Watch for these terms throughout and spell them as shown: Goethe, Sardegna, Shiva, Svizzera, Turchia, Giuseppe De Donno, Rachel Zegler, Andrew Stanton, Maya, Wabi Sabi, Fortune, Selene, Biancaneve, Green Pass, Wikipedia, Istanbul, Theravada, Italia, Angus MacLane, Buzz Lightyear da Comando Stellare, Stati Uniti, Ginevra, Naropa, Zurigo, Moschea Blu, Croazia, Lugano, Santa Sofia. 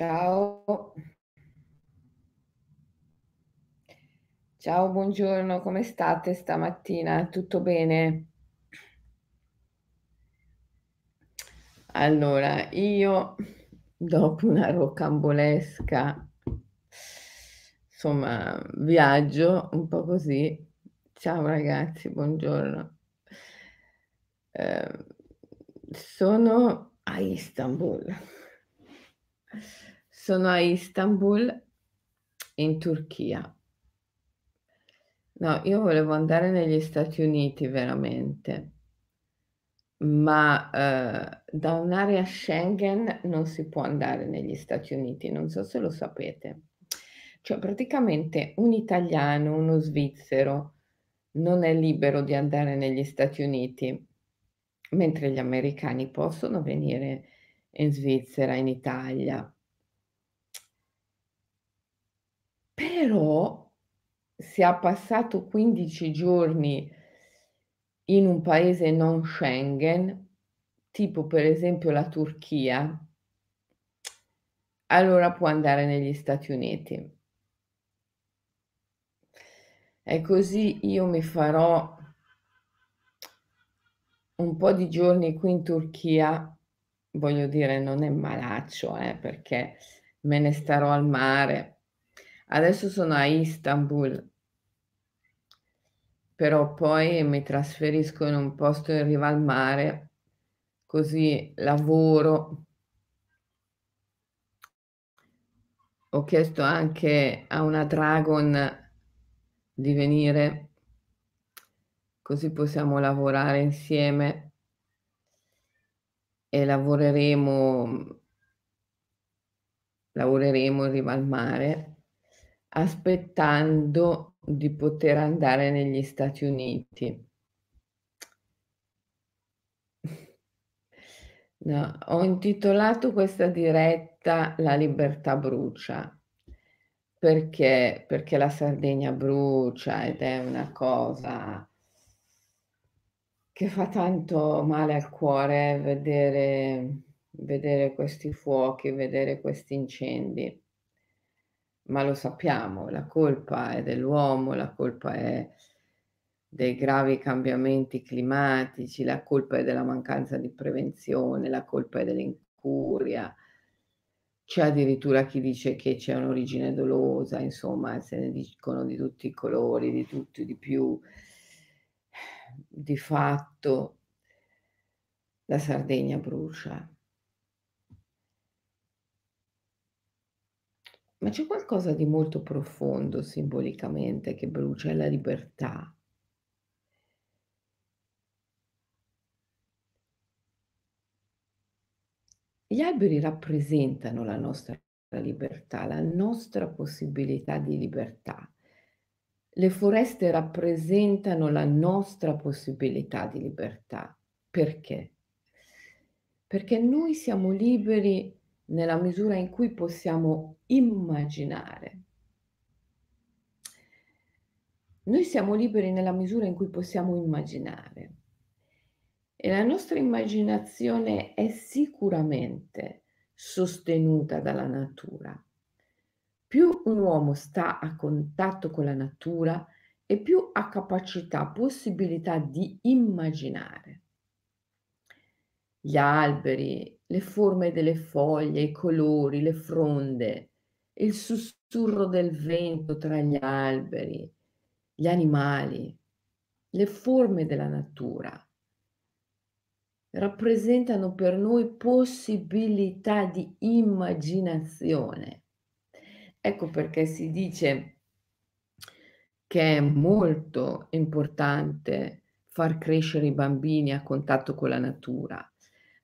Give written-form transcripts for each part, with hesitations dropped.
Ciao, ciao, buongiorno, come state stamattina? Tutto bene? Allora, io dopo una rocambolesca, insomma, viaggio un po' così. Ciao ragazzi, buongiorno. Sono a Istanbul. Sono a Istanbul, in Turchia. No, io volevo andare negli Stati Uniti veramente, ma da un'area Schengen non si può andare negli Stati Uniti, non so se lo sapete. Cioè praticamente un italiano, uno svizzero non è libero di andare negli Stati Uniti, mentre gli americani possono venire in Svizzera, in Italia. Però se ha passato 15 giorni in un paese non Schengen, tipo per esempio la Turchia, allora può andare negli Stati Uniti. E così io mi farò un po' di giorni qui in Turchia. Voglio dire, non è malaccio, perché me ne starò al mare. Adesso sono a Istanbul, però poi mi trasferisco in un posto in riva al mare, così lavoro. Ho chiesto anche a una dragon di venire, così possiamo lavorare insieme. E lavoreremo in riva al mare, aspettando di poter andare negli Stati Uniti. No, ho intitolato questa diretta La libertà brucia, perché la Sardegna brucia ed è una cosa che fa tanto male al cuore vedere questi fuochi, vedere questi incendi. Ma lo sappiamo, la colpa è dell'uomo, la colpa è dei gravi cambiamenti climatici, la colpa è della mancanza di prevenzione, la colpa è dell'incuria. C'è addirittura chi dice che c'è un'origine dolosa, insomma, se ne dicono di tutti i colori, di tutto e di più. Di fatto la Sardegna brucia. Ma c'è qualcosa di molto profondo simbolicamente che brucia, è la libertà. Gli alberi rappresentano la nostra libertà, la nostra possibilità di libertà. Le foreste rappresentano la nostra possibilità di libertà. Perché? Perché noi siamo liberi nella misura in cui possiamo immaginare. Noi siamo liberi nella misura in cui possiamo immaginare. E la nostra immaginazione è sicuramente sostenuta dalla natura. Più un uomo sta a contatto con la natura e più ha capacità, possibilità di immaginare. Gli alberi, le forme delle foglie, i colori, le fronde, il sussurro del vento tra gli alberi, gli animali, le forme della natura rappresentano per noi possibilità di immaginazione. Ecco perché si dice che è molto importante far crescere i bambini a contatto con la natura,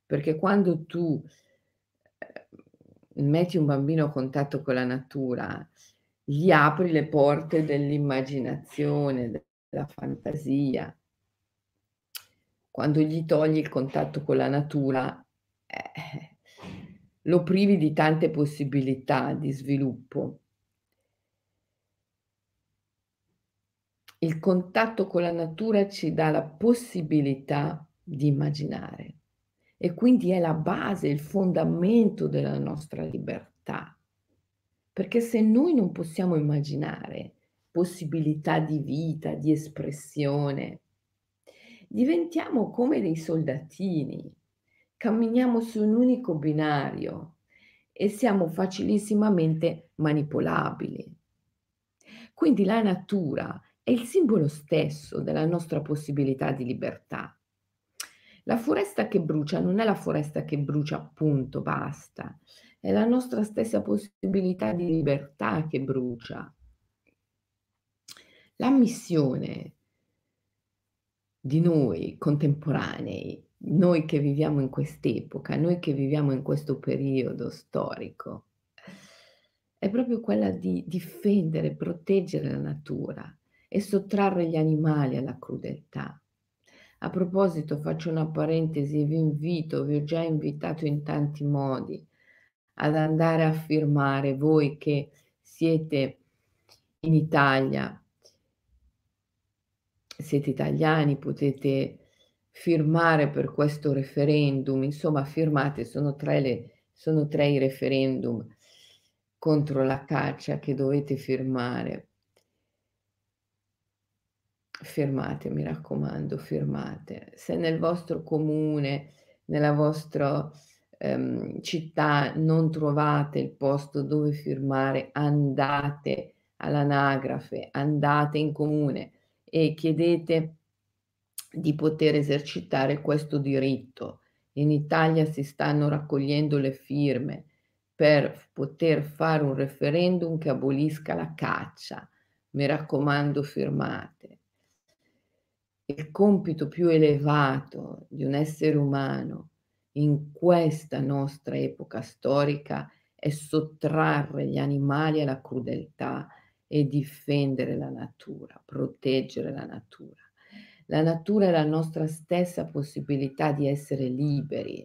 perché quando tu metti un bambino a contatto con la natura, gli apri le porte dell'immaginazione, della fantasia. Quando gli togli il contatto con la natura, lo privi di tante possibilità di sviluppo. Il contatto con la natura ci dà la possibilità di immaginare e quindi è la base, il fondamento della nostra libertà. città, perché se noi non possiamo immaginare possibilità di vita, di espressione, diventiamo come dei soldatini, camminiamo su un unico binario e siamo facilissimamente manipolabili. Quindi la natura è il simbolo stesso della nostra possibilità di libertà. La foresta che brucia non è la foresta che brucia, punto, basta. È la nostra stessa possibilità di libertà che brucia. La missione di noi contemporanei, noi che viviamo in quest'epoca, noi che viviamo in questo periodo storico, è proprio quella di difendere, proteggere la natura e sottrarre gli animali alla crudeltà. A proposito, faccio una parentesi e vi invito, vi ho già invitato in tanti modi ad andare a firmare, voi che siete in Italia, siete italiani, potete firmare per questo referendum, insomma firmate, sono tre i referendum contro la caccia che dovete firmare. Firmate, mi raccomando, firmate. Se nel vostro comune, nella vostra città non trovate il posto dove firmare, andate all'anagrafe, andate in comune e chiedete di poter esercitare questo diritto. In Italia si stanno raccogliendo le firme per poter fare un referendum che abolisca la caccia. Mi raccomando, firmate. Il compito più elevato di un essere umano in questa nostra epoca storica è sottrarre gli animali alla crudeltà e difendere la natura, proteggere la natura. La natura è la nostra stessa possibilità di essere liberi,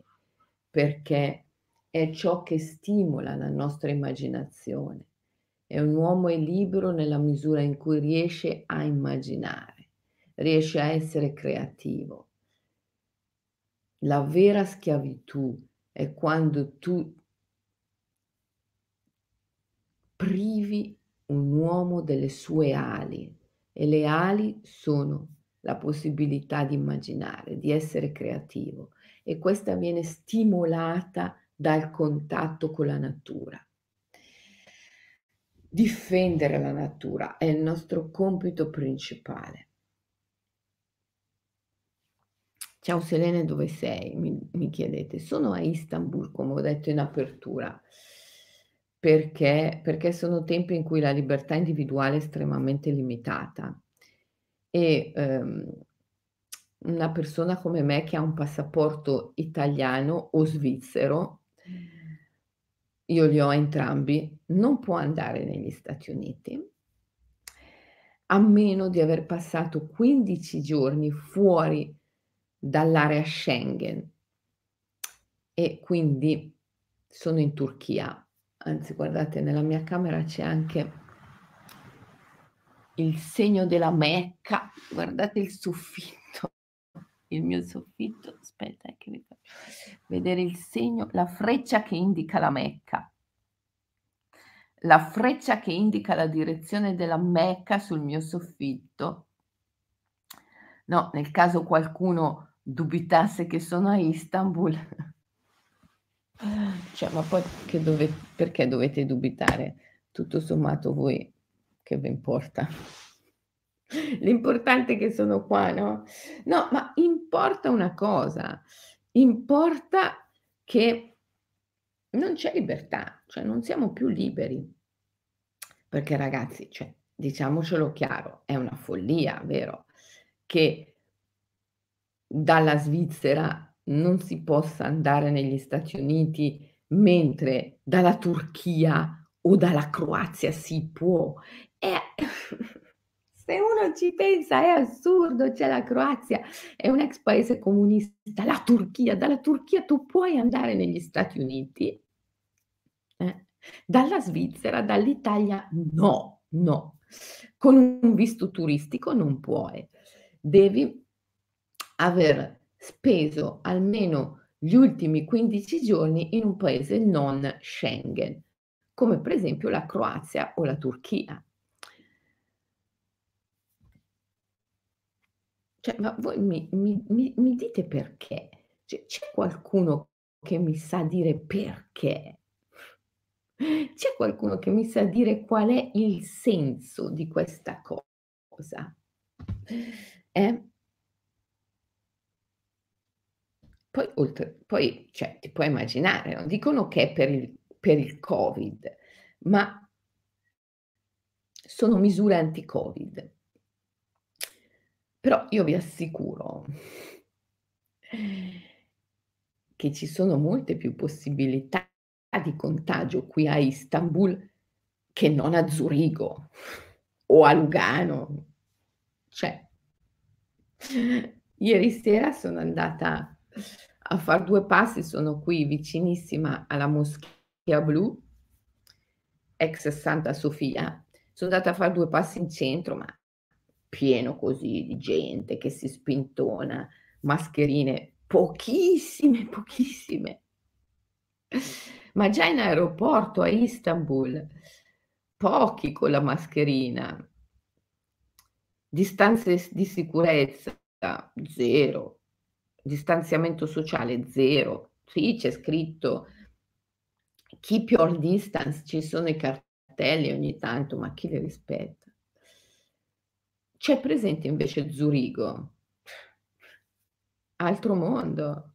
perché è ciò che stimola la nostra immaginazione. E un uomo è libero nella misura in cui riesce a immaginare, riesce a essere creativo. La vera schiavitù è quando tu privi un uomo delle sue ali, e le ali sono la possibilità di immaginare, di essere creativo, e questa viene stimolata dal contatto con la natura. Difendere la natura è il nostro compito principale. Ciao Selene, dove sei? Mi chiedete. Sono a Istanbul, come ho detto in apertura, perché sono tempi in cui la libertà individuale è estremamente limitata e una persona come me che ha un passaporto italiano o svizzero, io li ho entrambi, non può andare negli Stati Uniti a meno di aver passato 15 giorni fuori dall'area Schengen, e quindi sono in Turchia. Anzi, guardate, nella mia camera c'è anche il segno della Mecca, guardate il soffitto, il mio soffitto, aspetta che vi faccio vedere il segno, la freccia che indica la Mecca, la freccia che indica la direzione della Mecca sul mio soffitto. No, nel caso qualcuno dubitasse che sono a Istanbul, cioè, ma poi perché dovete dubitare? Tutto sommato voi, che vi importa? L'importante è che sono qua, no? No, ma importa una cosa, importa che non c'è libertà, cioè non siamo più liberi, perché ragazzi, cioè, diciamocelo chiaro, è una follia, vero? Che dalla Svizzera non si possa andare negli Stati Uniti, mentre dalla Turchia o dalla Croazia si può. E se uno ci pensa è assurdo, cioè la Croazia è un ex paese comunista, la Turchia, dalla Turchia tu puoi andare negli Stati Uniti, dalla Svizzera, dall'Italia no, con un visto turistico non puoi. Devi aver speso almeno gli ultimi 15 giorni in un paese non Schengen. come per esempio la Croazia o la Turchia. Cioè, ma voi mi dite perché? Cioè, c'è qualcuno che mi sa dire perché? C'è qualcuno che mi sa dire qual è il senso di questa cosa? Poi, cioè, ti puoi immaginare, non dicono che è per il Covid, ma sono misure anti-Covid. Però io vi assicuro che ci sono molte più possibilità di contagio qui a Istanbul che non a Zurigo o a Lugano. Cioè, ieri sera sono andata a fare due passi, sono qui vicinissima alla Moschea Blu, ex Santa Sofia, sono andata a fare due passi in centro, ma pieno così di gente che si spintona, mascherine pochissime, ma già in aeroporto a Istanbul pochi con la mascherina, distanze di sicurezza zero, distanziamento sociale zero. Sì, c'è scritto keep your distance, ci sono i cartelli ogni tanto, ma chi li rispetta? C'è presente invece Zurigo, altro mondo.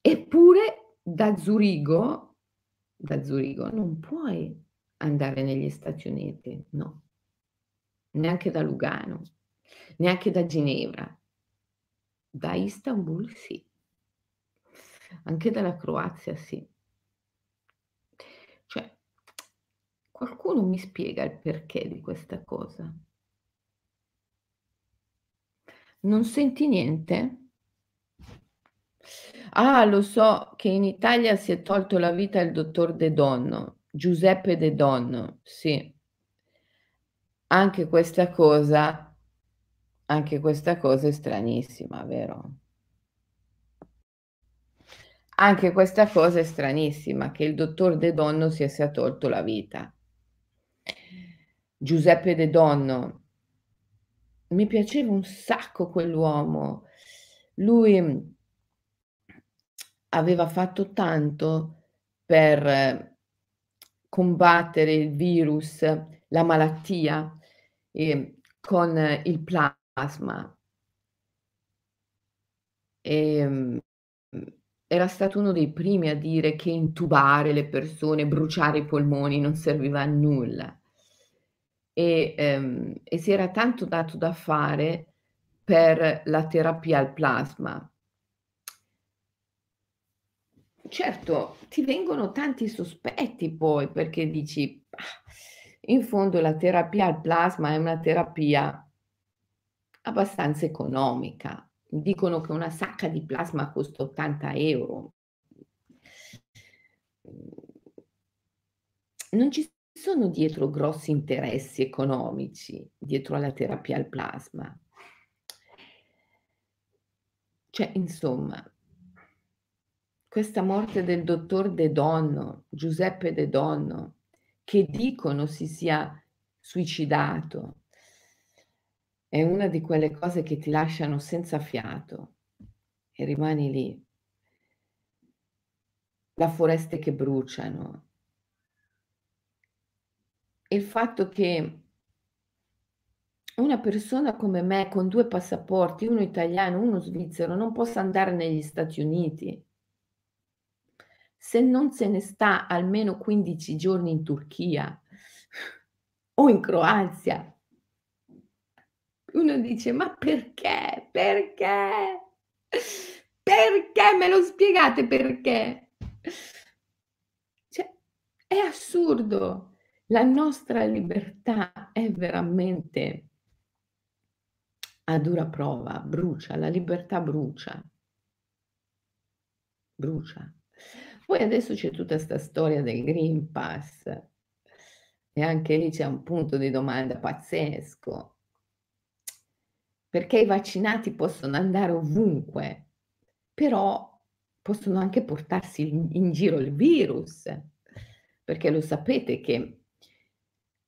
Eppure da Zurigo non puoi andare negli Stati Uniti, no, neanche da Lugano, neanche da Ginevra. Da Istanbul sì, anche dalla Croazia sì. Cioè, qualcuno mi spiega il perché di questa cosa? Non senti niente? Ah, lo so che in Italia si è tolto la vita il dottor De Donno, Giuseppe De Donno, sì. Anche questa cosa è stranissima, vero? Anche questa cosa è stranissima, che il dottor De Donno si sia tolto la vita. Giuseppe De Donno, mi piaceva un sacco quell'uomo. Lui aveva fatto tanto per combattere il virus, la malattia, con il plasma. E era stato uno dei primi a dire che intubare le persone, bruciare i polmoni non serviva a nulla, e si era tanto dato da fare per la terapia al plasma. Certo, ti vengono tanti sospetti poi, perché dici, in fondo la terapia al plasma è una terapia abbastanza economica. Dicono che una sacca di plasma costa 80 euro. Non ci sono dietro grossi interessi economici dietro alla terapia al plasma. Cioè, insomma, questa morte del dottor De Donno, Giuseppe De Donno, che dicono si sia suicidato, è una di quelle cose che ti lasciano senza fiato e rimani lì. Le foreste che bruciano. Il fatto che una persona come me, con due passaporti, uno italiano, uno svizzero, non possa andare negli Stati Uniti, se non se ne sta almeno 15 giorni in Turchia o in Croazia. Uno dice, ma perché? Perché? Perché? Me lo spiegate perché? Cioè, è assurdo. La nostra libertà è veramente a dura prova, brucia, la libertà brucia. Brucia. Poi adesso c'è tutta questa storia del Green Pass e anche lì c'è un punto di domanda pazzesco, perché i vaccinati possono andare ovunque, però possono anche portarsi in giro il virus, perché lo sapete che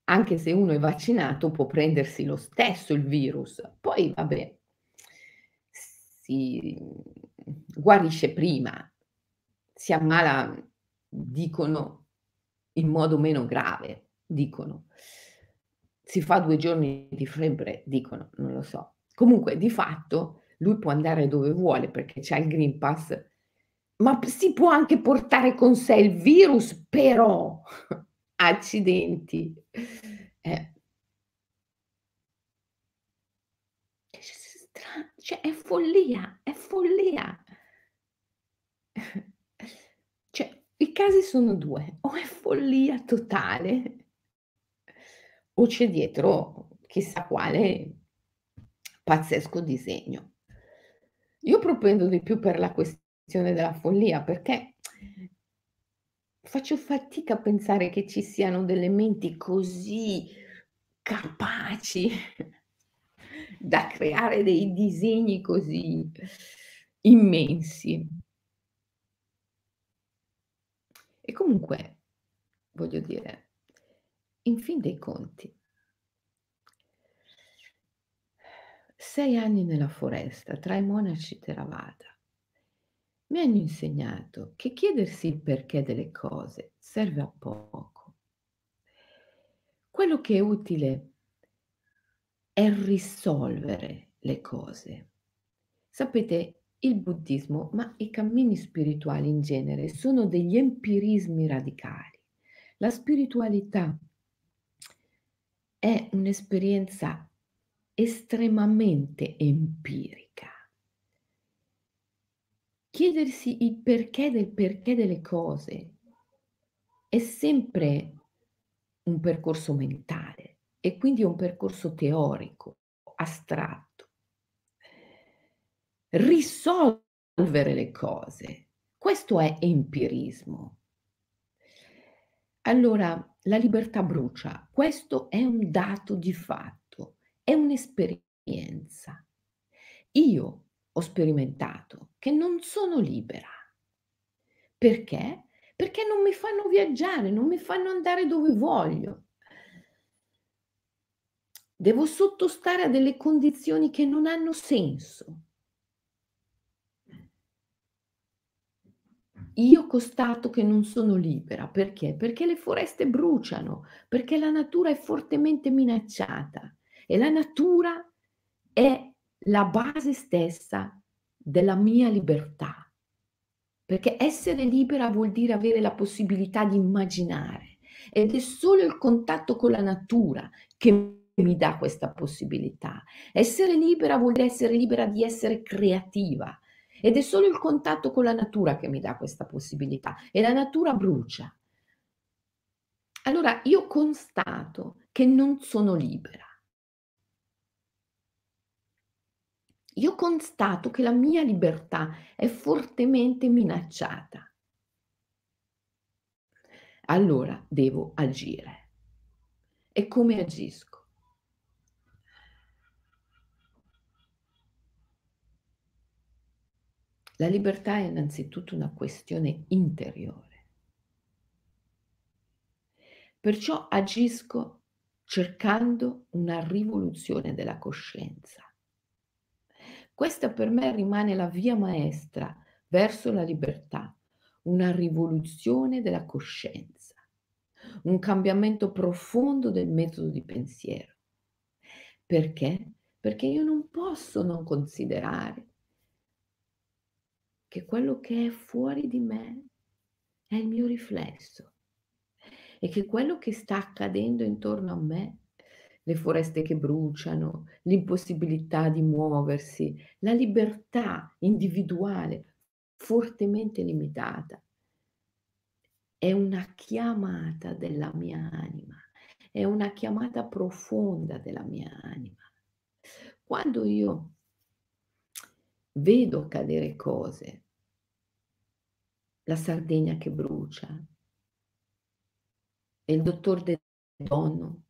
anche se uno è vaccinato può prendersi lo stesso il virus, poi vabbè, si guarisce prima, si ammala, dicono, in modo meno grave, dicono. Si fa 2 giorni di febbre, dicono, non lo so. Comunque, di fatto, lui può andare dove vuole perché c'è il Green Pass, ma si può anche portare con sé il virus, però, accidenti. Cioè, è follia, è follia. Cioè, i casi sono 2, o è follia totale, o c'è dietro chissà quale pazzesco disegno. Io propendo di più per la questione della follia, perché faccio fatica a pensare che ci siano delle menti così capaci da creare dei disegni così immensi. E comunque, voglio dire, in fin dei conti, 6 anni nella foresta tra i monaci Theravada mi hanno insegnato che chiedersi il perché delle cose serve a poco. Quello che è utile è risolvere le cose. Sapete, il buddismo, ma i cammini spirituali in genere, sono degli empirismi radicali. La spiritualità è un'esperienza estremamente empirica. Chiedersi il perché del perché delle cose è sempre un percorso mentale e quindi un percorso teorico, astratto. Risolvere le cose, questo è empirismo. Allora, la libertà brucia, questo è un dato di fatto, è un'esperienza. Io ho sperimentato che non sono libera. Perché? Perché non mi fanno viaggiare, non mi fanno andare dove voglio. Devo sottostare a delle condizioni che non hanno senso. Io constato che non sono libera. Perché? Perché le foreste bruciano, perché la natura è fortemente minacciata e la natura è la base stessa della mia libertà. Perché essere libera vuol dire avere la possibilità di immaginare ed è solo il contatto con la natura che mi dà questa possibilità. Essere libera vuol dire essere libera di essere creativa. Ed è solo il contatto con la natura che mi dà questa possibilità. E la natura brucia. Allora io constato che non sono libera. Io constato che la mia libertà è fortemente minacciata. Allora devo agire. E come agisco? La libertà è innanzitutto una questione interiore. Perciò agisco cercando una rivoluzione della coscienza. Questa per me rimane la via maestra verso la libertà, una rivoluzione della coscienza, un cambiamento profondo del metodo di pensiero. Perché? Perché io non posso non considerare che quello che è fuori di me è il mio riflesso e che quello che sta accadendo intorno a me, le foreste che bruciano, l'impossibilità di muoversi, la libertà individuale fortemente limitata, è una chiamata della mia anima, è una chiamata profonda della mia anima. Quando io vedo cadere cose, la Sardegna che brucia, e il dottor De Donno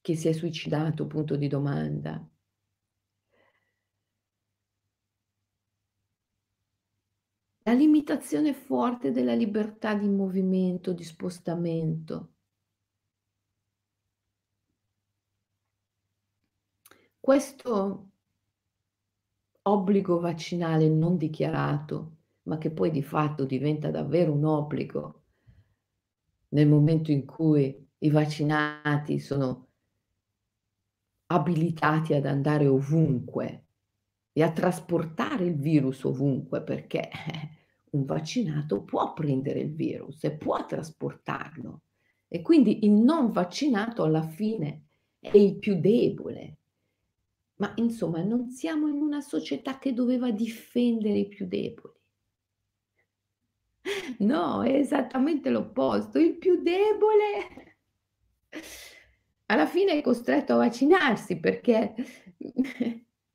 che si è suicidato, punto di domanda. La limitazione forte della libertà di movimento, di spostamento. Questo obbligo vaccinale non dichiarato, ma che poi di fatto diventa davvero un obbligo nel momento in cui i vaccinati sono abilitati ad andare ovunque e a trasportare il virus ovunque, perché un vaccinato può prendere il virus e può trasportarlo, e quindi il non vaccinato alla fine è il più debole. Ma insomma, non siamo in una società che doveva difendere i più deboli. No, è esattamente l'opposto. Il più debole alla fine è costretto a vaccinarsi perché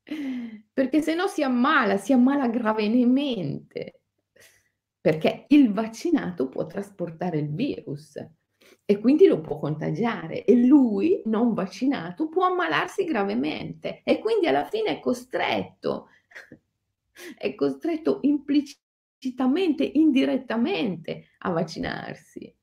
se no si ammala gravemente, perché il vaccinato può trasportare il virus e quindi lo può contagiare, e lui non vaccinato può ammalarsi gravemente e quindi alla fine è costretto implicitamente, indirettamente a vaccinarsi.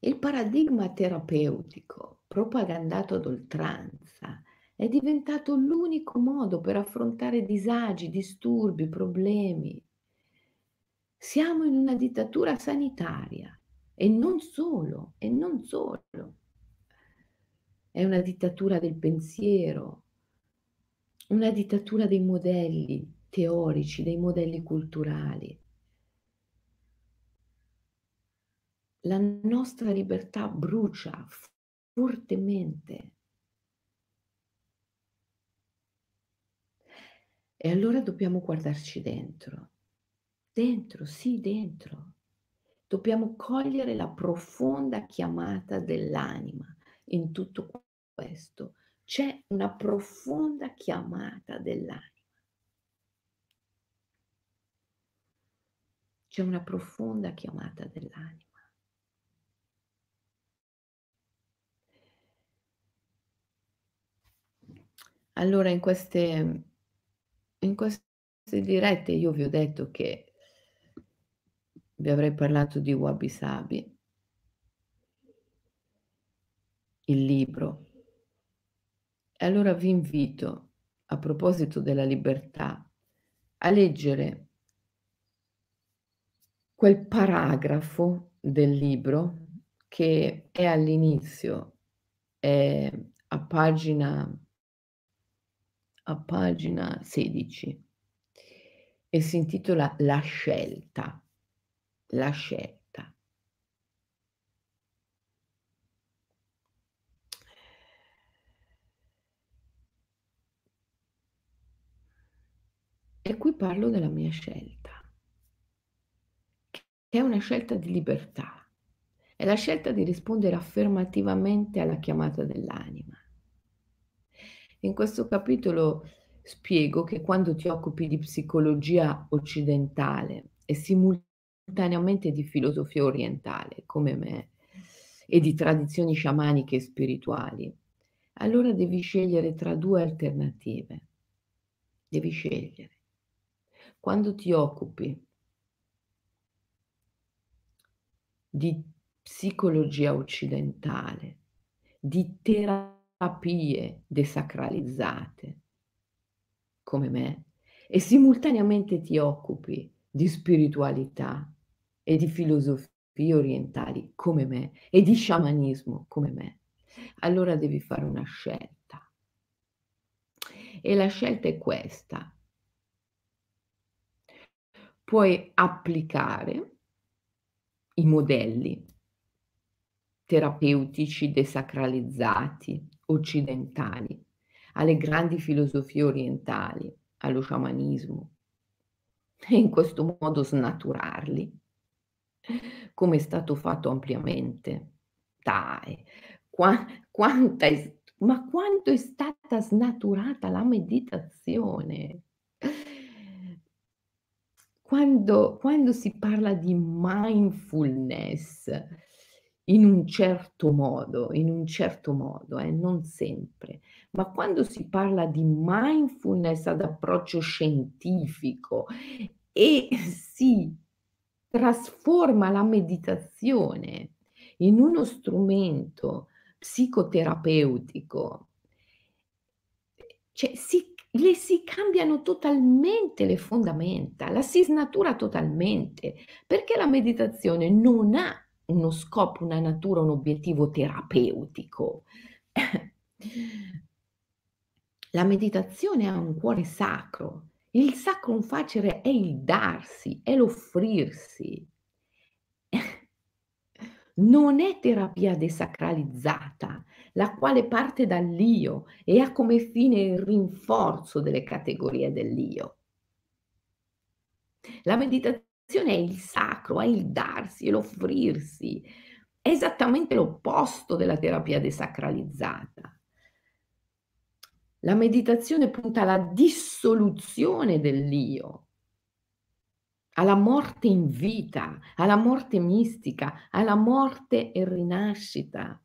Il paradigma terapeutico, propagandato ad oltranza, è diventato l'unico modo per affrontare disagi, disturbi, problemi. Siamo in una dittatura sanitaria, e non solo. È una dittatura del pensiero, una dittatura dei modelli teorici, dei modelli culturali. La nostra libertà brucia fortemente. E allora dobbiamo guardarci dentro. Dentro. Dobbiamo cogliere la profonda chiamata dell'anima in tutto questo. C'è una profonda chiamata dell'anima. C'è una profonda chiamata dell'anima. Allora, in queste dirette io vi ho detto che vi avrei parlato di Wabi Sabi, il libro. E allora vi invito, a proposito della libertà, a leggere quel paragrafo del libro che è all'inizio, è a pagina 16, e si intitola La scelta. E qui parlo della mia scelta, che è una scelta di libertà, è la scelta di rispondere affermativamente alla chiamata dell'anima. In questo capitolo spiego che quando ti occupi di psicologia occidentale e simultaneamente di filosofia orientale, come me, e di tradizioni sciamaniche e spirituali, allora devi scegliere tra due alternative. Devi scegliere. Quando ti occupi di psicologia occidentale, di terapie desacralizzate come me, e simultaneamente ti occupi di spiritualità e di filosofie orientali come me e di sciamanismo come me, allora devi fare una scelta, e la scelta è questa: puoi applicare i modelli terapeutici desacralizzati occidentali, alle grandi filosofie orientali, allo sciamanismo, e in questo modo snaturarli, come è stato fatto ampiamente. Dai, quanto è stata snaturata la meditazione! Quando si parla di mindfulness, in un certo modo, non sempre. Ma quando si parla di mindfulness ad approccio scientifico e si trasforma la meditazione in uno strumento psicoterapeutico, cioè si cambiano totalmente le fondamenta, la si snatura totalmente, perché la meditazione non ha uno scopo, una natura, un obiettivo terapeutico. La meditazione ha un cuore sacro. Il sacrum facere è il darsi, è l'offrirsi. Non è terapia desacralizzata, la quale parte dall'io e ha come fine il rinforzo delle categorie dell'io. La meditazione è il sacro, è il darsi, è l'offrirsi. È esattamente l'opposto della terapia desacralizzata. La meditazione punta alla dissoluzione dell'io, alla morte in vita, alla morte mistica, alla morte e rinascita.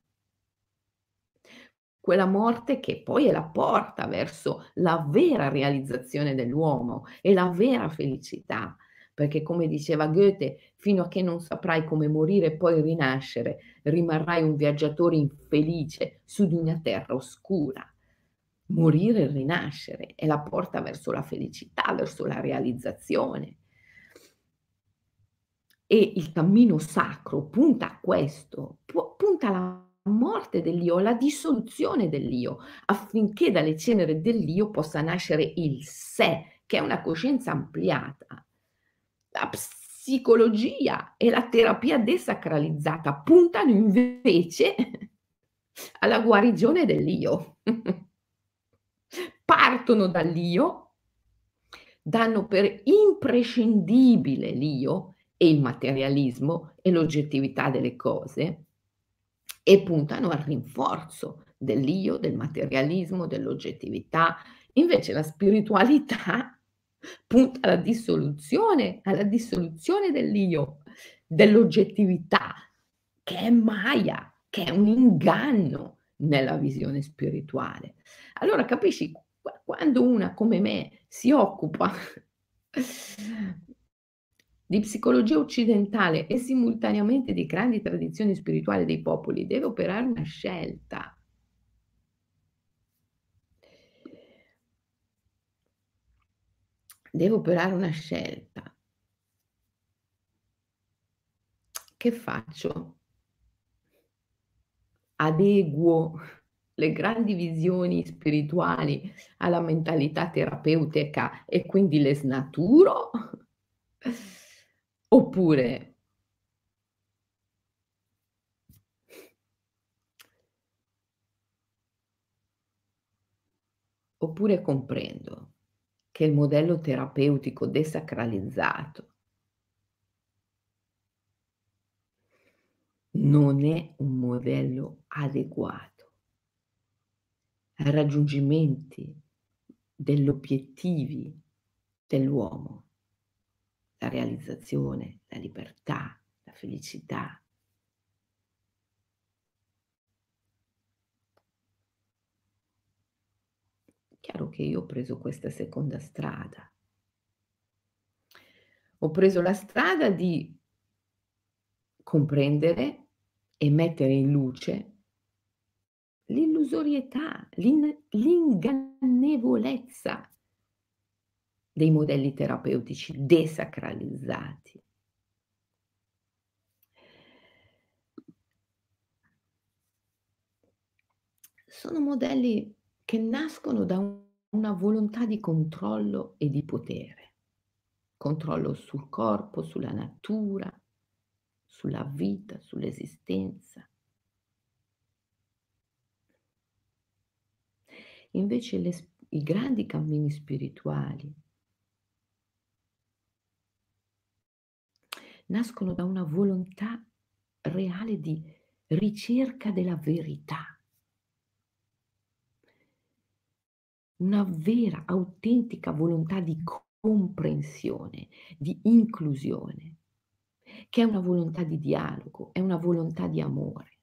Quella morte che poi è la porta verso la vera realizzazione dell'uomo e la vera felicità, perché come diceva Goethe, fino a che non saprai come morire e poi rinascere, rimarrai un viaggiatore infelice su di una terra oscura. Morire e rinascere è la porta verso la felicità, verso la realizzazione. E il cammino sacro punta a questo, punta alla morte dell'io, alla dissoluzione dell'io, affinché dalle ceneri dell'io possa nascere il sé, che è una coscienza ampliata. La psicologia e la terapia desacralizzata puntano invece alla guarigione dell'io. Partono dall'io, danno per imprescindibile l'io e il materialismo e l'oggettività delle cose e puntano al rinforzo dell'io, del materialismo, dell'oggettività. Invece la spiritualità punta alla dissoluzione dell'io, dell'oggettività, che è Maya, che è un inganno nella visione spirituale. Allora capisci, quando una come me si occupa di psicologia occidentale e simultaneamente di grandi tradizioni spirituali dei popoli, deve operare una scelta. Deve operare una scelta. Che faccio? Adeguo le grandi visioni spirituali alla mentalità terapeutica e quindi le snaturo? Oppure comprendo che il modello terapeutico desacralizzato non è un modello adeguato ai raggiungimenti degli obiettivi dell'uomo. La realizzazione, la libertà, la felicità. Chiaro che io ho preso questa seconda strada. Ho preso la strada di comprendere e mettere in luce l'illusorietà, l'ingannevolezza dei modelli terapeutici desacralizzati. Sono modelli che nascono da una volontà di controllo e di potere, controllo sul corpo, sulla natura, sulla vita, sull'esistenza. Invece i grandi cammini spirituali nascono da una volontà reale di ricerca della verità. Una vera, autentica volontà di comprensione, di inclusione. che è una volontà di dialogo, è una volontà di amore.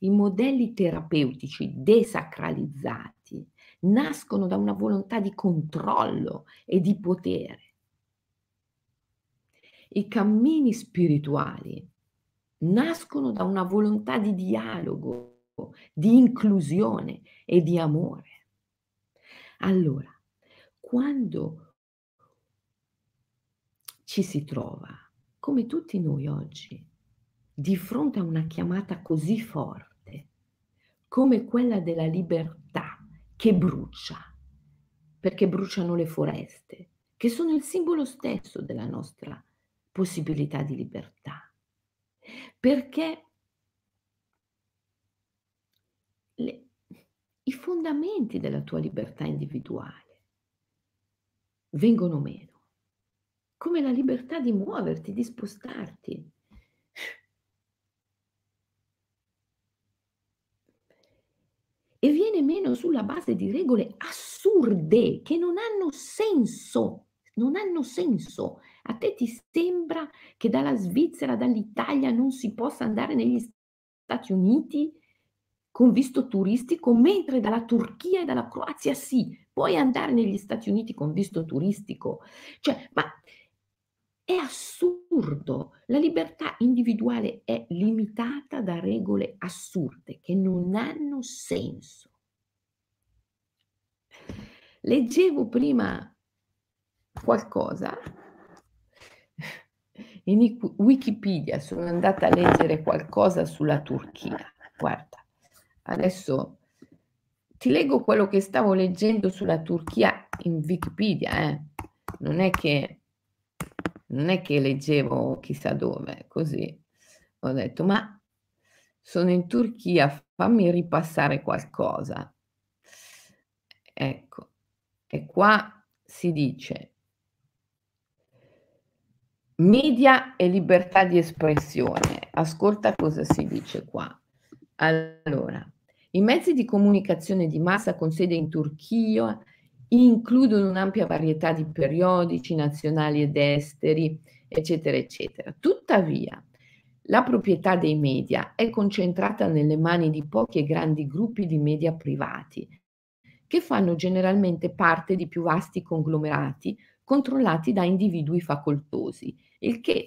I modelli terapeutici desacralizzati nascono da una volontà di controllo e di potere. I cammini spirituali nascono da una volontà di dialogo, di inclusione e di amore. Allora, quando ci si trova, come tutti noi oggi, di fronte a una chiamata così forte come quella della libertà che brucia, perché bruciano le foreste, che sono il simbolo stesso della nostra possibilità di libertà, perché i fondamenti della tua libertà individuale vengono meno, come la libertà di muoverti, di spostarti. E viene meno sulla base di regole assurde che non hanno senso, non hanno senso. A te ti sembra che dalla Svizzera, dall'Italia non si possa andare negli Stati Uniti con visto turistico, mentre dalla Turchia e dalla Croazia sì, puoi andare negli Stati Uniti con visto turistico. Cioè, ma è assurdo. La libertà individuale è limitata da regole assurde che non hanno senso. Leggevo prima qualcosa in Wikipedia, sono andata a leggere qualcosa sulla Turchia. Guarda, adesso ti leggo quello che stavo leggendo sulla Turchia in Wikipedia, Non è che leggevo chissà dove, così ho detto, ma sono in Turchia, fammi ripassare qualcosa. Ecco, e qua si dice media e libertà di espressione. Ascolta cosa si dice qua. Allora, i mezzi di comunicazione di massa con sede in Turchia includono un'ampia varietà di periodici nazionali ed esteri, eccetera, eccetera. Tuttavia, la proprietà dei media è concentrata nelle mani di pochi e grandi gruppi di media privati, che fanno generalmente parte di più vasti conglomerati controllati da individui facoltosi, il che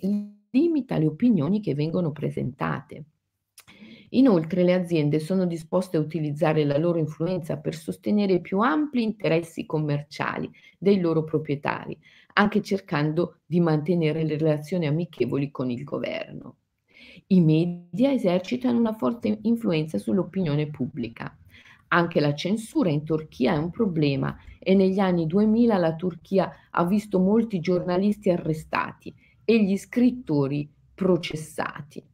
limita le opinioni che vengono presentate. Inoltre le aziende sono disposte a utilizzare la loro influenza per sostenere i più ampi interessi commerciali dei loro proprietari, anche cercando di mantenere le relazioni amichevoli con il governo. I media esercitano una forte influenza sull'opinione pubblica. Anche la censura in Turchia è un problema e negli anni 2000 la Turchia ha visto molti giornalisti arrestati e gli scrittori processati.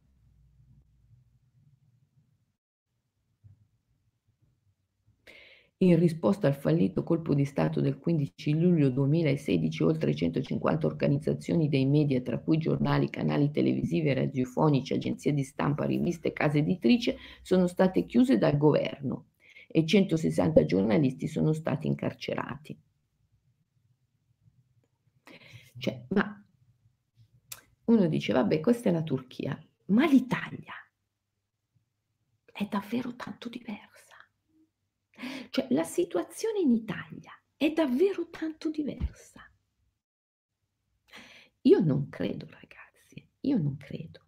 In risposta al fallito colpo di Stato del 15 luglio 2016, oltre 150 organizzazioni dei media, tra cui giornali, canali televisivi, radiofonici, agenzie di stampa, riviste, case editrici, sono state chiuse dal governo e 160 giornalisti sono stati incarcerati. Cioè, ma uno dice, vabbè, questa è la Turchia, ma l'Italia è davvero tanto diversa. Cioè, la situazione in Italia è davvero tanto diversa. Io non credo, ragazzi, io non credo.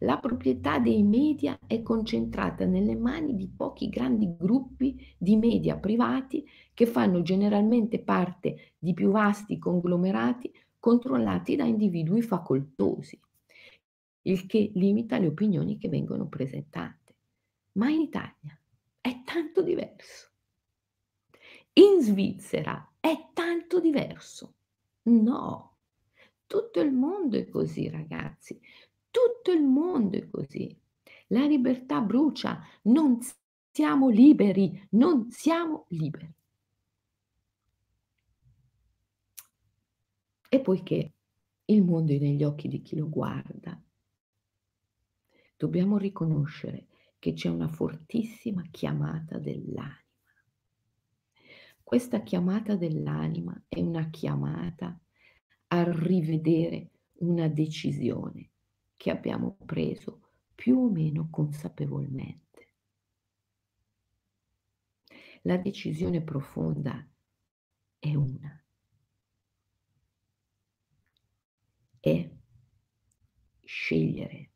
La proprietà dei media è concentrata nelle mani di pochi grandi gruppi di media privati che fanno generalmente parte di più vasti conglomerati controllati da individui facoltosi, il che limita le opinioni che vengono presentate. Ma in Italia è tanto diverso. In Svizzera è tanto diverso. No, tutto il mondo è così, ragazzi. Tutto il mondo è così. La libertà brucia, non siamo liberi, non siamo liberi. E poiché il mondo è negli occhi di chi lo guarda, dobbiamo riconoscere che c'è una fortissima chiamata dell'anima. Questa chiamata dell'anima è una chiamata a rivedere una decisione che abbiamo preso più o meno consapevolmente. La decisione profonda è una. È scegliere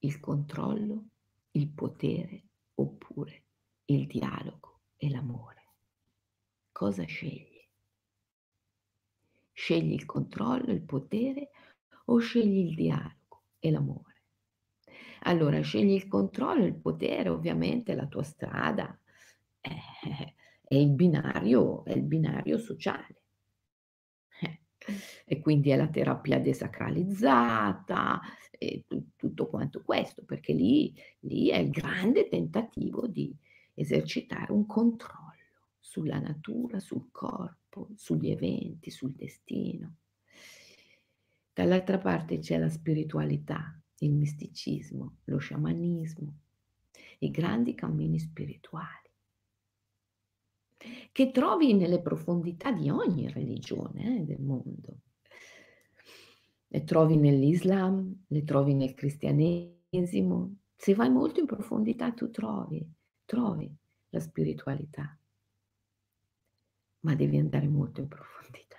il controllo, il potere oppure il dialogo e l'amore. Cosa scegli? Scegli il controllo, il potere o scegli il dialogo e l'amore? Allora, scegli il controllo, il potere, ovviamente la tua strada è il binario sociale. E quindi è la terapia desacralizzata e tutto quanto questo, perché lì è il grande tentativo di esercitare un controllo sulla natura, sul corpo, sugli eventi, sul destino. Dall'altra parte c'è la spiritualità, il misticismo, lo sciamanismo, i grandi cammini spirituali, che trovi nelle profondità di ogni religione del mondo. Le trovi nell'Islam, le trovi nel cristianesimo. Se vai molto in profondità tu trovi la spiritualità, ma devi andare molto in profondità.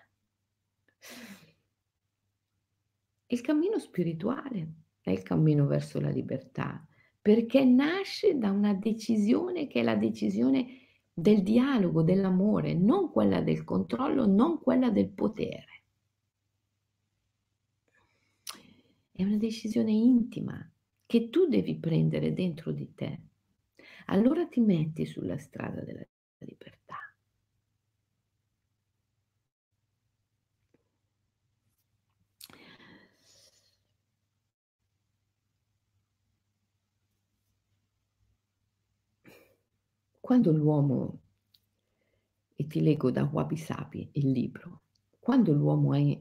Il cammino spirituale è il cammino verso la libertà, perché nasce da una decisione che è la decisione del dialogo, dell'amore, non quella del controllo, non quella del potere. È una decisione intima che tu devi prendere dentro di te. Allora ti metti sulla strada della libertà. Quando l'uomo, e ti leggo da Wabi Sabi il libro, quando l'uomo ha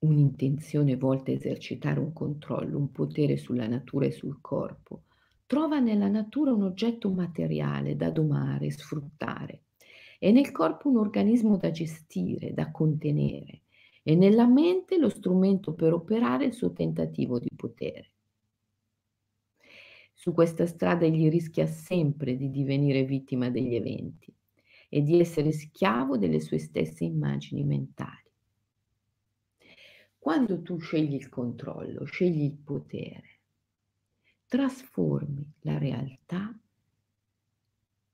un'intenzione volta a esercitare un controllo, un potere sulla natura e sul corpo, trova nella natura un oggetto materiale da domare, sfruttare, e nel corpo un organismo da gestire, da contenere, e nella mente lo strumento per operare il suo tentativo di potere. Su questa strada egli rischia sempre di divenire vittima degli eventi e di essere schiavo delle sue stesse immagini mentali. Quando tu scegli il controllo, scegli il potere, trasformi la realtà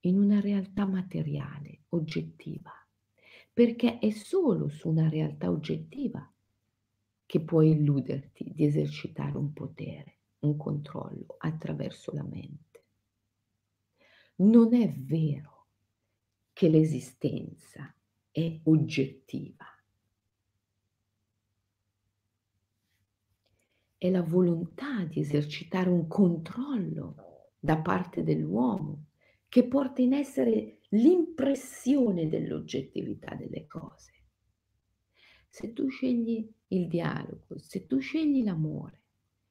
in una realtà materiale, oggettiva, perché è solo su una realtà oggettiva che puoi illuderti di esercitare un potere, un controllo attraverso la mente. Non è vero che l'esistenza è oggettiva. È la volontà di esercitare un controllo da parte dell'uomo che porta in essere l'impressione dell'oggettività delle cose. Se tu scegli il dialogo, se tu scegli l'amore,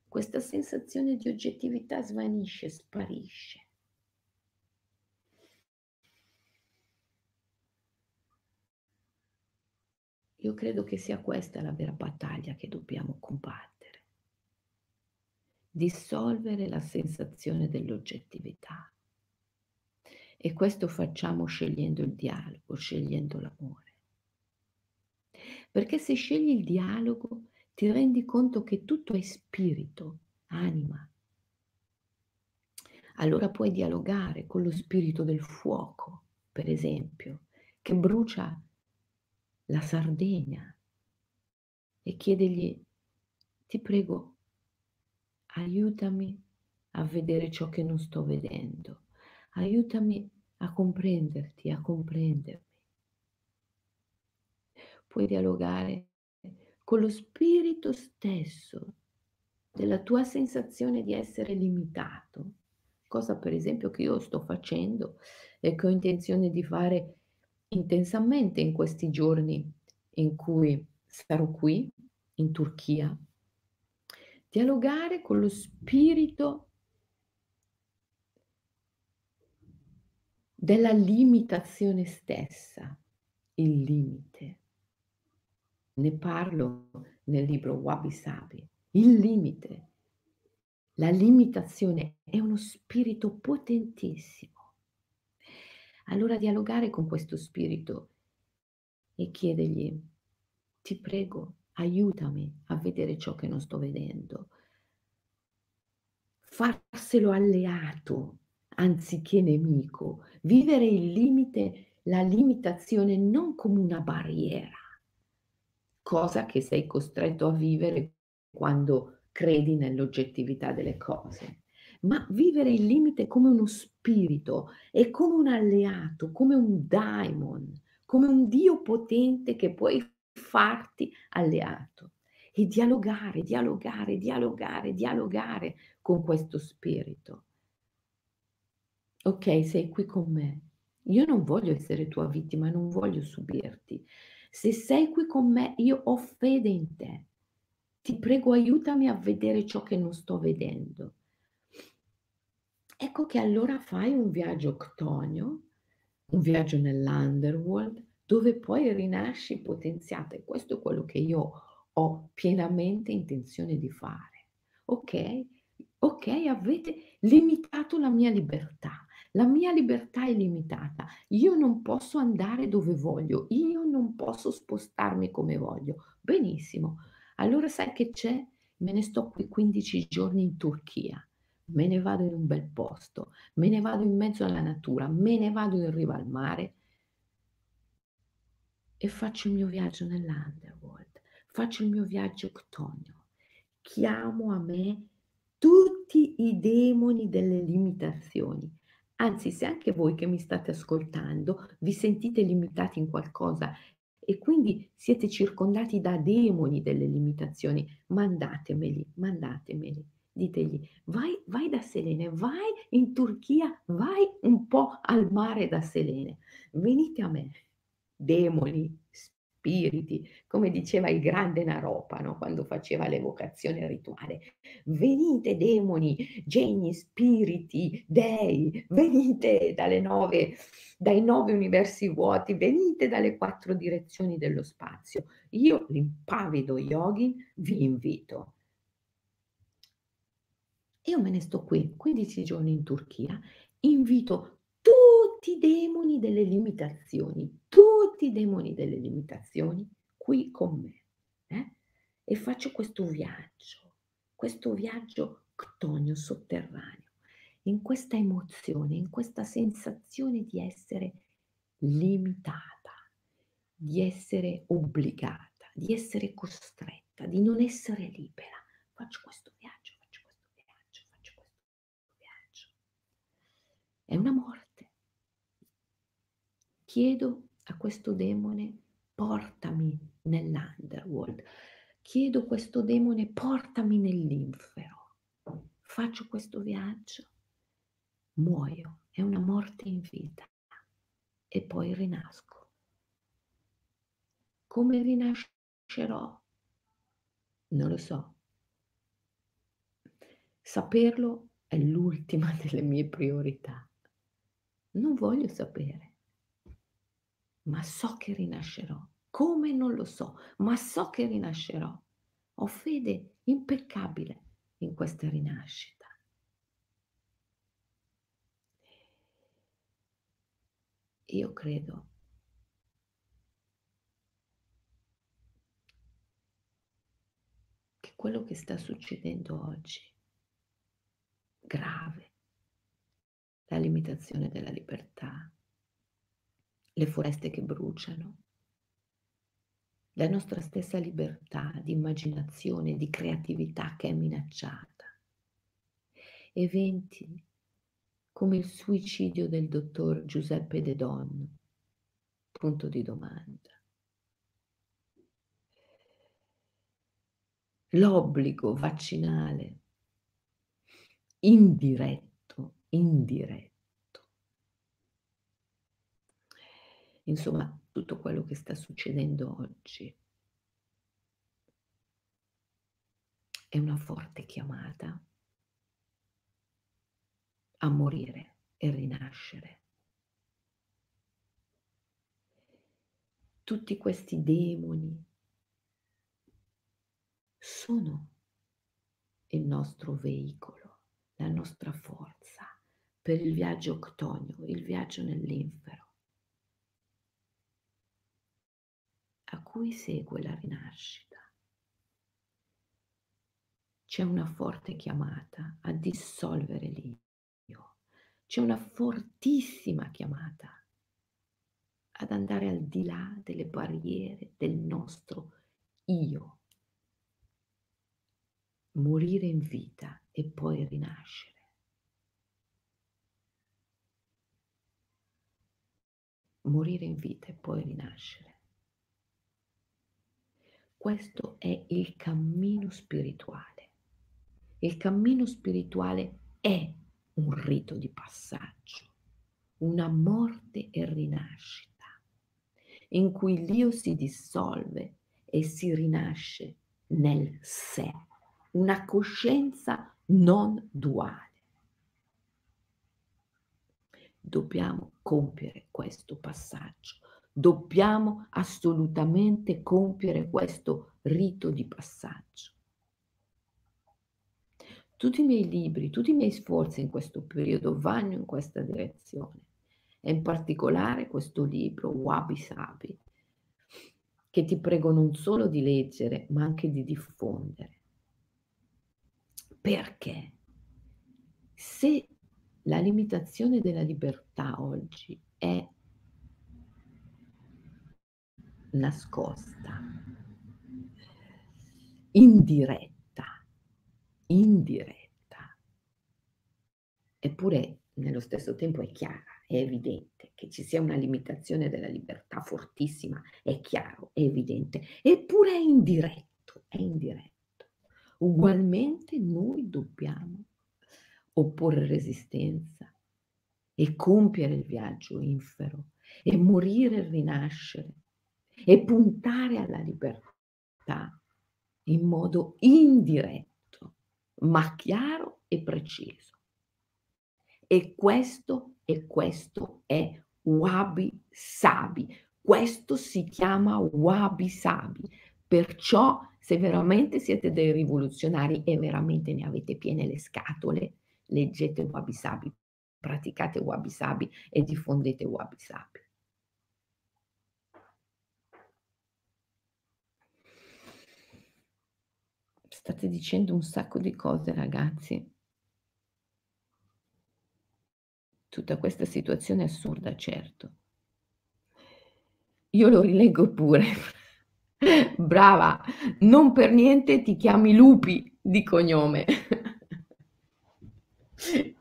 questa sensazione di oggettività svanisce, sparisce. Io credo che sia questa la vera battaglia che dobbiamo combattere. Dissolvere la sensazione dell'oggettività. E questo facciamo scegliendo il dialogo, scegliendo l'amore. Perché se scegli il dialogo, ti rendi conto che tutto è spirito, anima. Allora puoi dialogare con lo spirito del fuoco, per esempio, che brucia la Sardegna, e chiedergli: ti prego, aiutami a vedere ciò che non sto vedendo, aiutami a comprenderti, a comprendermi. Puoi dialogare con lo spirito stesso della tua sensazione di essere limitato, cosa per esempio che io sto facendo e che ho intenzione di fare intensamente in questi giorni in cui sarò qui, in Turchia. Dialogare con lo spirito della limitazione stessa, il limite. ne parlo nel libro Wabi Sabi, il limite. La limitazione è uno spirito potentissimo. Allora dialogare con questo spirito e chiedergli, ti prego, aiutami a vedere ciò che non sto vedendo. Farselo alleato anziché nemico. Vivere il limite, la limitazione non come una barriera, cosa che sei costretto a vivere quando credi nell'oggettività delle cose, ma vivere il limite come uno spirito e come un alleato, come un daimon, come un Dio potente che puoi farti alleato e dialogare con questo spirito. Ok, sei qui con me, io non voglio essere tua vittima, non voglio subirti. Se sei qui con me, io ho fede in te. Ti prego, aiutami a vedere ciò che non sto vedendo. Ecco che allora fai un viaggio ctonio, un viaggio nell'underworld, dove poi rinasci potenziata. E questo è quello che io ho pienamente intenzione di fare. Ok, avete limitato la mia libertà. La mia libertà è limitata. Io non posso andare dove voglio. Io non posso spostarmi come voglio. Benissimo. Allora sai che c'è? Me ne sto qui 15 giorni in Turchia, me ne vado in un bel posto, me ne vado in mezzo alla natura, me ne vado in riva al mare e faccio il mio viaggio nell'underworld, faccio il mio viaggio ctonio, chiamo a me tutti i demoni delle limitazioni. Anzi, se anche voi che mi state ascoltando vi sentite limitati in qualcosa e quindi siete circondati da demoni delle limitazioni, mandatemeli, ditegli, vai da Selene, vai in Turchia, vai un po' al mare da Selene, venite a me, demoni, spiriti, come diceva il grande Naropa, no? Quando faceva l'evocazione rituale, venite demoni, geni, spiriti, dei, venite dai nove universi vuoti, venite dalle 4 direzioni dello spazio. Io, l'impavido yogi, vi invito. Io me ne sto qui 15 giorni in Turchia, invito tutti i demoni delle limitazioni, qui con me. E faccio questo viaggio ctonio sotterraneo, in questa emozione, in questa sensazione di essere limitata, di essere obbligata, di essere costretta, di non essere libera. Faccio questo viaggio. È una morte. Chiedo a questo demone, portami nell'underworld. Chiedo a questo demone, portami nell'infero. Faccio questo viaggio. Muoio, è una morte in vita e poi rinasco. Come rinascerò? Non lo so. Saperlo è l'ultima delle mie priorità. Non voglio sapere, ma so che rinascerò. Come non lo so, ma so che rinascerò. Ho fede impeccabile in questa rinascita. Io credo che quello che sta succedendo oggi, grave, la limitazione della libertà, le foreste che bruciano, la nostra stessa libertà di immaginazione, di creatività che è minacciata, eventi come il suicidio del dottor Giuseppe De Donno, punto di domanda. L'obbligo vaccinale indiretto. Insomma, tutto quello che sta succedendo oggi è una forte chiamata a morire e rinascere. Tutti questi demoni sono il nostro veicolo, la nostra forza per il viaggio octonio, il viaggio nell'infero, a cui segue la rinascita. C'è una forte chiamata a dissolvere l'io, c'è una fortissima chiamata ad andare al di là delle barriere del nostro io, morire in vita e poi rinascere. Morire in vita e poi rinascere. Questo è il cammino spirituale. Il cammino spirituale è un rito di passaggio, una morte e rinascita, in cui l'io si dissolve e si rinasce nel sé, una coscienza non duale. Dobbiamo compiere questo passaggio. Dobbiamo assolutamente compiere questo rito di passaggio. Tutti i miei libri, tutti i miei sforzi in questo periodo vanno in questa direzione. E in particolare questo libro, Wabi Sabi, che ti prego non solo di leggere, ma anche di diffondere. Perché se la limitazione della libertà oggi è nascosta, indiretta, eppure nello stesso tempo è chiara, è evidente che ci sia una limitazione della libertà fortissima, è chiaro, è evidente, eppure è indiretto, è indiretto. Ugualmente noi dobbiamo opporre resistenza e compiere il viaggio infero e morire e rinascere e puntare alla libertà in modo indiretto, ma chiaro e preciso. E questo è Wabi Sabi, questo si chiama Wabi Sabi, perciò se veramente siete dei rivoluzionari e veramente ne avete piene le scatole, leggete Wabi Sabi, praticate Wabi Sabi e diffondete Wabi Sabi. State dicendo un sacco di cose, ragazzi. Tutta questa situazione è assurda, certo. Io lo rileggo pure. Brava, non per niente ti chiami Lupi di cognome.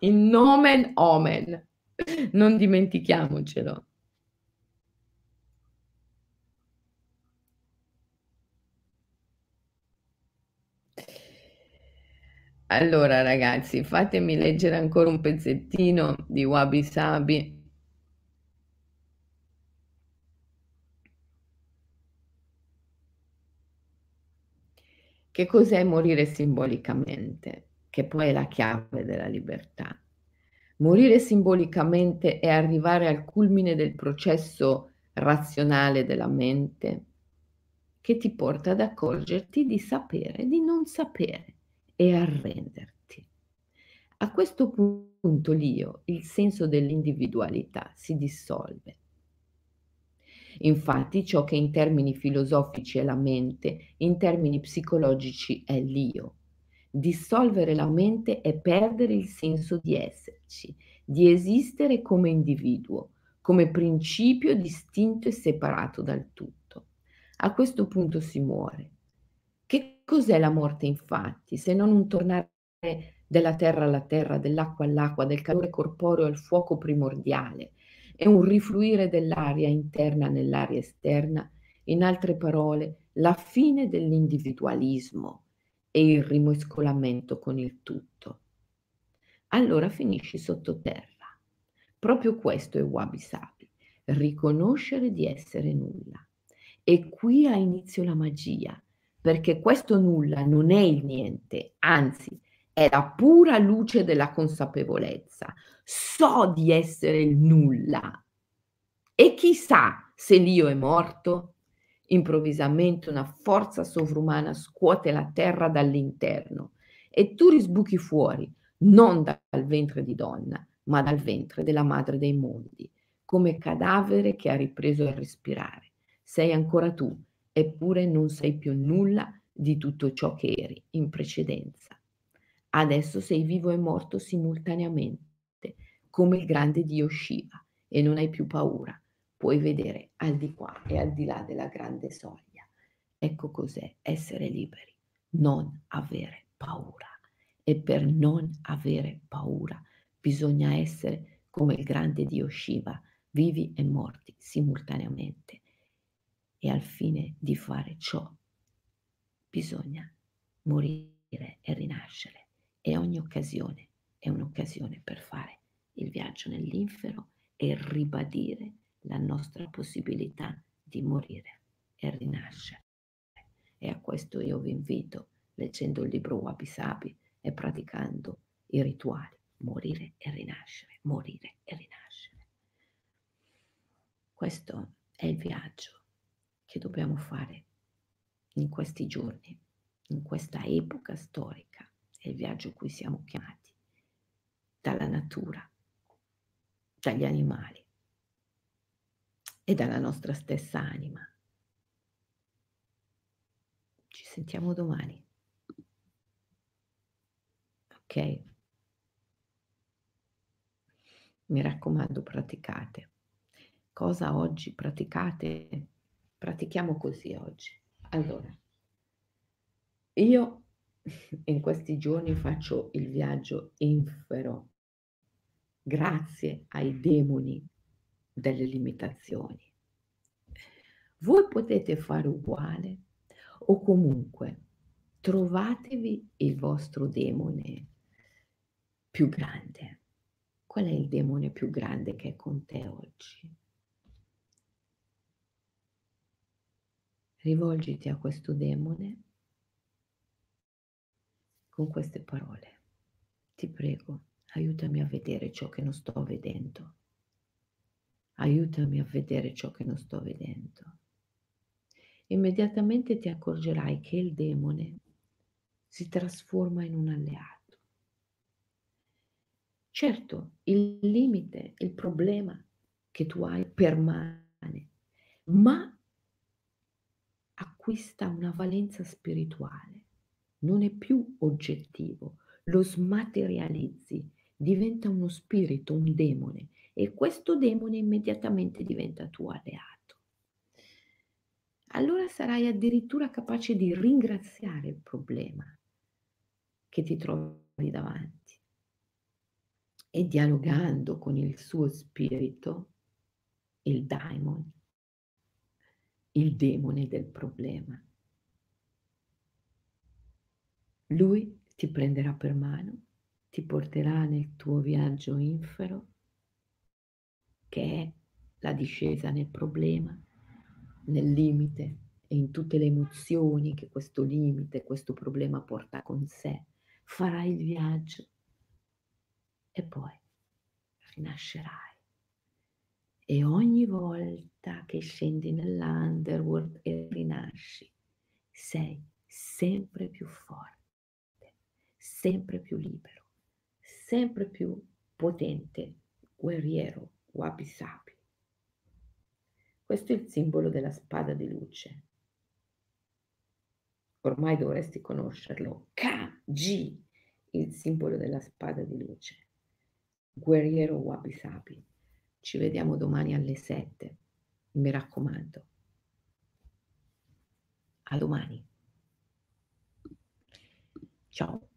In nomen omen, non dimentichiamocelo. Allora ragazzi, fatemi leggere ancora un pezzettino di Wabi Sabi. Che cos'è morire simbolicamente? Che poi è la chiave della libertà. Morire simbolicamente è arrivare al culmine del processo razionale della mente che ti porta ad accorgerti di sapere, di non sapere e arrenderti. A questo punto l'io, il senso dell'individualità, si dissolve. Infatti ciò che in termini filosofici è la mente, in termini psicologici è l'io. Dissolvere la mente è perdere il senso di esserci, di esistere come individuo, come principio distinto e separato dal tutto. A questo punto si muore. Che cos'è la morte, infatti, se non un tornare della terra alla terra, dell'acqua all'acqua, del calore corporeo al fuoco primordiale, è un rifluire dell'aria interna nell'aria esterna, in altre parole, la fine dell'individualismo e il rimescolamento con il tutto. Allora finisci sottoterra. Proprio questo è Wabi Sabi, riconoscere di essere nulla. E qui ha inizio la magia, perché questo nulla non è il niente, anzi è la pura luce della consapevolezza. So di essere il nulla. E chissà se l'io è morto? Improvvisamente una forza sovrumana scuote la terra dall'interno e tu risbuchi fuori, non dal ventre di donna, ma dal ventre della madre dei mondi, come cadavere che ha ripreso a respirare. Sei ancora tu, eppure non sei più nulla di tutto ciò che eri in precedenza. Adesso sei vivo e morto simultaneamente, come il grande dio Shiva, e non hai più paura. Puoi vedere al di qua e al di là della grande soglia. Ecco cos'è essere liberi, non avere paura. E per non avere paura bisogna essere come il grande dio Shiva, vivi e morti simultaneamente. E al fine di fare ciò bisogna morire e rinascere. E ogni occasione è un'occasione per fare il viaggio nell'infero e ribadire la nostra possibilità di morire e rinascere. E a questo io vi invito, leggendo il libro Wabi Sabi e praticando i rituali. Morire e rinascere, morire e rinascere. Questo è il viaggio che dobbiamo fare in questi giorni, in questa epoca storica. È il viaggio a cui siamo chiamati dalla natura, dagli animali, e dalla nostra stessa anima. Ci sentiamo domani. Ok? Mi raccomando, praticate. Cosa oggi praticate? Pratichiamo così oggi. Allora, io in questi giorni faccio il viaggio infero, grazie ai demoni delle limitazioni. Voi potete fare uguale o comunque trovatevi il vostro demone più grande. Qual è il demone più grande che è con te oggi? Rivolgiti a questo demone con queste parole. Ti prego, aiutami a vedere ciò che non sto vedendo. Aiutami a vedere ciò che non sto vedendo. Immediatamente ti accorgerai che il demone si trasforma in un alleato. Certo, il limite, il problema che tu hai permane, ma acquista una valenza spirituale. Non è più oggettivo, lo smaterializzi, diventa uno spirito, un demone. E questo demone immediatamente diventa tuo alleato. Allora sarai addirittura capace di ringraziare il problema che ti trovi davanti. E dialogando con il suo spirito, il daimon, il demone del problema, lui ti prenderà per mano, ti porterà nel tuo viaggio infero, che è la discesa nel problema, nel limite e in tutte le emozioni che questo limite, questo problema porta con sé. Farai il viaggio e poi rinascerai. E ogni volta che scendi nell'underworld e rinasci, sei sempre più forte, sempre più libero, sempre più potente, guerriero, Wabi Sabi. Questo è il simbolo della spada di luce. Ormai dovresti conoscerlo. KG, il simbolo della spada di luce. Guerriero Wabi Sabi. Ci vediamo domani alle 7. Mi raccomando. A domani. Ciao.